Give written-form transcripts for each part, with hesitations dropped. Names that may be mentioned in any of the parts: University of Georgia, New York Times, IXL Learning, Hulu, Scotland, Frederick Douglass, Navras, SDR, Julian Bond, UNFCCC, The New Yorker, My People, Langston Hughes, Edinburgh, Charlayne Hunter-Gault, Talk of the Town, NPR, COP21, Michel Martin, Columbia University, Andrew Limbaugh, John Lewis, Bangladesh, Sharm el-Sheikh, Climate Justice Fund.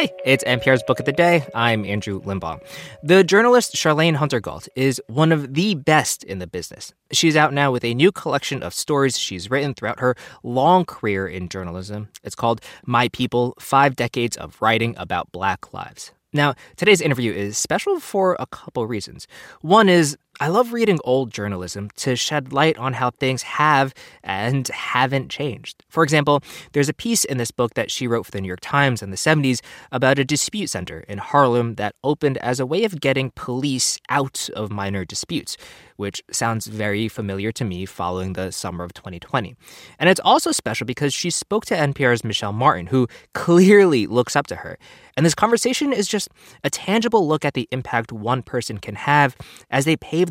Hey, it's NPR's Book of the Day. I'm Andrew Limbaugh. The journalist Charlayne Hunter-Gault is one of the best in the business. She's out now with a new collection of stories she's written throughout her long career in journalism. It's called My People, 5 Decades of Writing About Black Lives. Now, today's interview is special for a couple reasons. One is, I love reading old journalism to shed light on how things have and haven't changed. For example, there's a piece in this book that she wrote for the New York Times in the 70s about a dispute center in Harlem that opened as a way of getting police out of minor disputes, which sounds very familiar to me following the summer of 2020. And it's also special because she spoke to NPR's Michel Martin, who clearly looks up to her. And this conversation is just a tangible look at the impact one person can have as they pave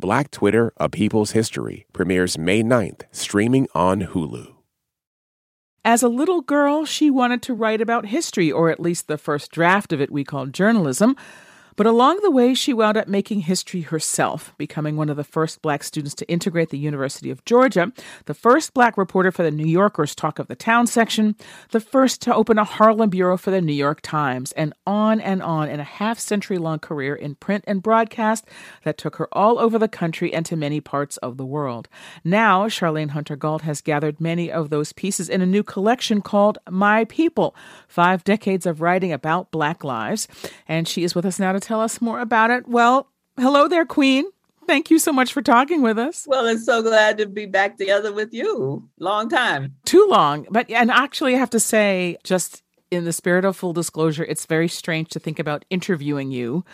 Black Twitter, A People's History, premieres May 9th, streaming on Hulu. As a little girl, she wanted to write about history, or at least the first draft of it we called journalism. But along the way, she wound up making history herself, becoming one of the first Black students to integrate the University of Georgia, the first Black reporter for the New Yorker's Talk of the Town section, the first to open a Harlem bureau for the New York Times, and on in a half-century-long career in print and broadcast that took her all over the country and to many parts of the world. Now, Charlayne Hunter-Gault has gathered many of those pieces in a new collection called My People, 5 Decades of Writing About Black Lives, and she is with us now to tell us more about it. Well, hello there, Queen. Thank you so much for talking with us. Well, I'm so glad to be back together with you. Long time. Too long. And actually, I have to say, just in the spirit of full disclosure, it's very strange to think about interviewing you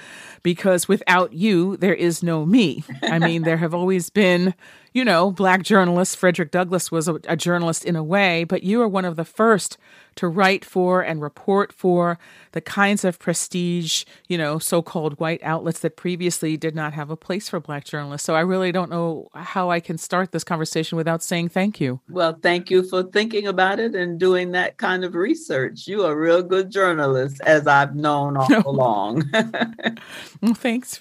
because without you, there is no me. I mean, there have always been, you know, Black journalists. Frederick Douglass was a journalist in a way, but you are one of the first to write for and report for the kinds of prestige, you know, so-called white outlets that previously did not have a place for Black journalists. So I really don't know how I can start this conversation without saying thank you. Well, thank you for thinking about it and doing that kind of research. You are a real good journalist, as I've known all along. Well, thanks.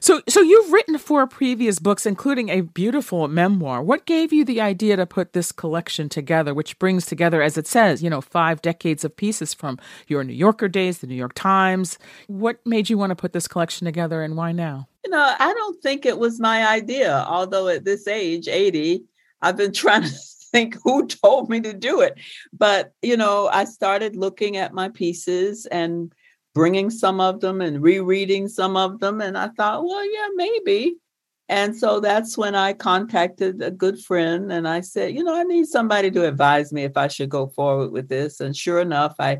So you've written 4 previous books, including a beautiful memoir. What gave you the idea to put this collection together, which brings together, as it says, you know, 5 decades of pieces from your New Yorker days, the New York Times? What made you want to put this collection together and why now? You know, I don't think it was my idea, although at this age, 80, I've been trying to think who told me to do it. But, you know, I started looking at my pieces and bringing some of them and rereading some of them. And I thought, well, yeah, maybe. And so that's when I contacted a good friend and I said, you know, I need somebody to advise me if I should go forward with this. And sure enough, I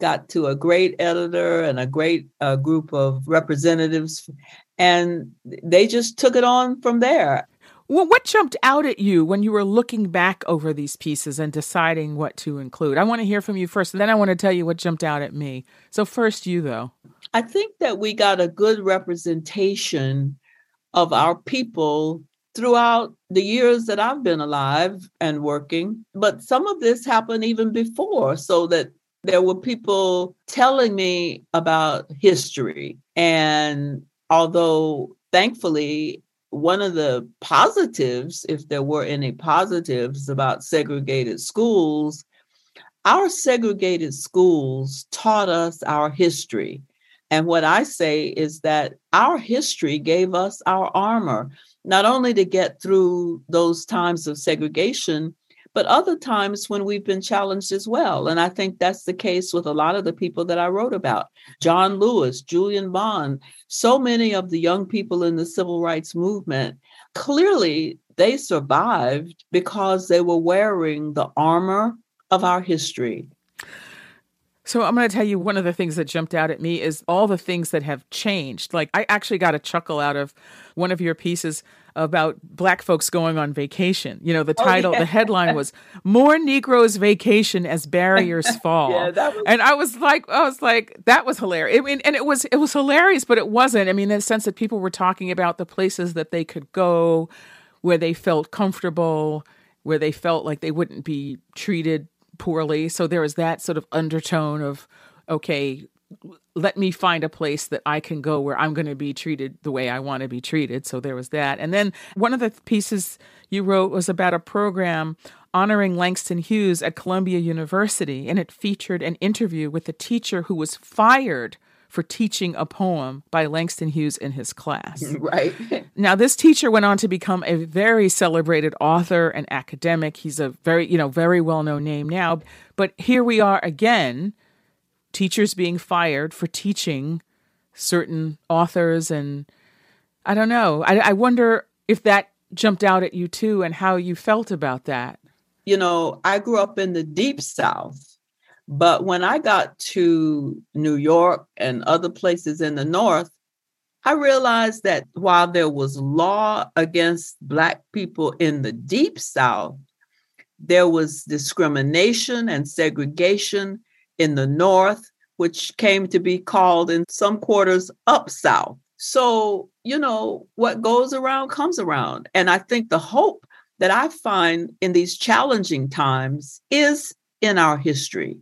got to a great editor and a great group of representatives, and they just took it on from there. Well, what jumped out at you when you were looking back over these pieces and deciding what to include? I want to hear from you first, and then I want to tell you what jumped out at me. So first, you, though. I think that we got a good representation of our people throughout the years that I've been alive and working. But some of this happened even before, so that there were people telling me about history. And although, thankfully, one of the positives, if there were any positives about segregated schools, our segregated schools taught us our history. And what I say is that our history gave us our armor, not only to get through those times of segregation, but other times when we've been challenged as well. And I think that's the case with a lot of the people that I wrote about. John Lewis, Julian Bond, so many of the young people in the civil rights movement, clearly they survived because they were wearing the armor of our history. So I'm going to tell you one of the things that jumped out at me is all the things that have changed. Like, I actually got a chuckle out of one of your pieces about Black folks going on vacation. You know, the title, the headline was "More Negroes Vacation as Barriers Fall." And I was like, that was hilarious. I mean, and it was hilarious, but it wasn't. I mean, in the sense that people were talking about the places that they could go, where they felt comfortable, where they felt like they wouldn't be treated poorly. So there was that sort of undertone of, okay, let me find a place that I can go where I'm going to be treated the way I want to be treated. So there was that. And then one of the pieces you wrote was about a program honoring Langston Hughes at Columbia University. And it featured an interview with a teacher who was fired for teaching a poem by Langston Hughes in his class. Right. Now, this teacher went on to become a very celebrated author and academic. He's a very well-known name now. But here we are again, teachers being fired for teaching certain authors. And I don't know. I wonder if that jumped out at you too and how you felt about that. You know, I grew up in the Deep South. But when I got to New York and other places in the North, I realized that while there was law against Black people in the Deep South, there was discrimination and segregation in the North, which came to be called in some quarters Up South. So, you know, what goes around comes around. And I think the hope that I find in these challenging times is in our history,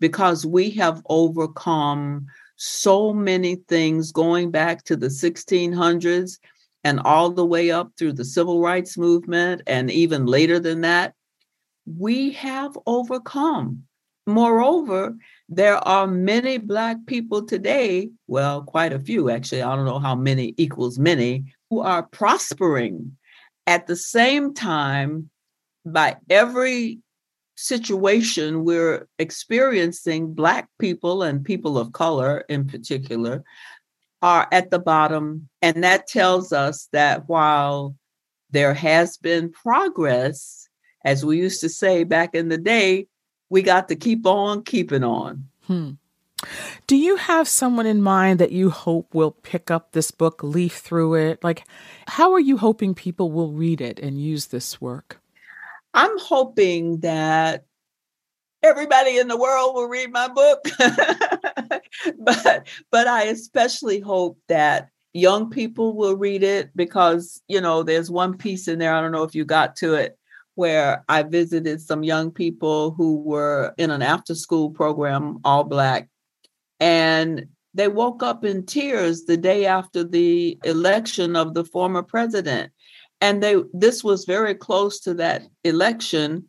because we have overcome so many things going back to the 1600s and all the way up through the Civil Rights Movement and even later than that. We have overcome. Moreover, there are many Black people today, well, quite a few actually, I don't know how many equals many, who are prospering at the same time. By every situation we're experiencing, Black people and people of color in particular are at the bottom. And that tells us that while there has been progress, as we used to say back in the day, we got to keep on keeping on. Do you have someone in mind that you hope will pick up this book, leaf through it? Like, how are you hoping people will read it and use this work? I'm hoping that everybody in the world will read my book, but I especially hope that young people will read it, because, you know, there's one piece in there, I don't know if you got to it, where I visited some young people who were in an after-school program, all Black, and they woke up in tears the day after the election of the former president. And this was very close to that election.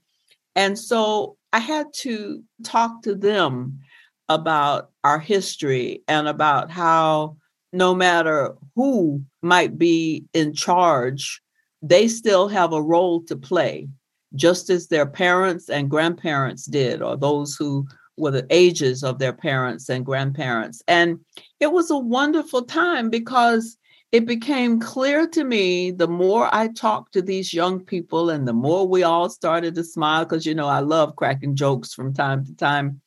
And so I had to talk to them about our history and about how no matter who might be in charge, they still have a role to play, just as their parents and grandparents did, or those who were the ages of their parents and grandparents. And it was a wonderful time, because it became clear to me, the more I talked to these young people and the more we all started to smile, because, you know, I love cracking jokes from time to time.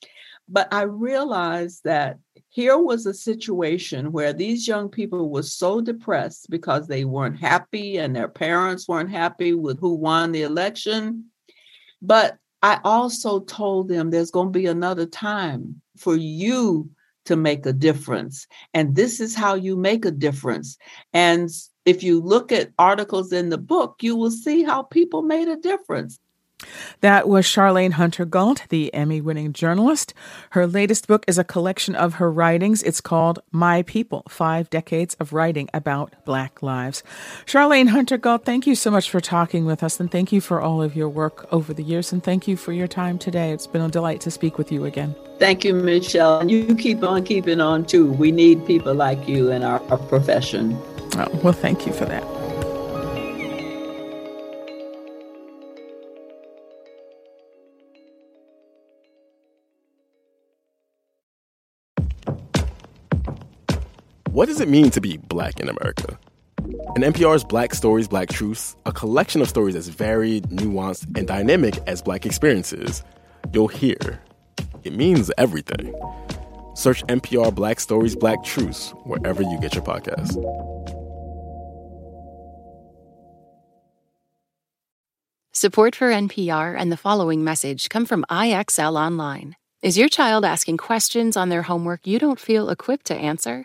But I realized that here was a situation where these young people were so depressed because they weren't happy and their parents weren't happy with who won the election. But I also told them there's going to be another time for you to make a difference. And this is how you make a difference. And if you look at articles in the book, you will see how people made a difference. That was Charlayne Hunter-Gault, the Emmy-winning journalist. Her latest book is a collection of her writings. It's called My People, 5 Decades of Writing About Black Lives. Charlayne Hunter-Gault, thank you so much for talking with us, and thank you for all of your work over the years, and thank you for your time today. It's been a delight to speak with you again. Thank you, Michelle. And you keep on keeping on, too. We need people like you in our profession. Oh, well, thank you for that. What does it mean to be Black in America? In NPR's Black Stories, Black Truths, a collection of stories as varied, nuanced, and dynamic as Black experiences, you'll hear it means everything. Search NPR Black Stories, Black Truths wherever you get your podcasts. Support for NPR and the following message come from IXL Online. Is your child asking questions on their homework you don't feel equipped to answer?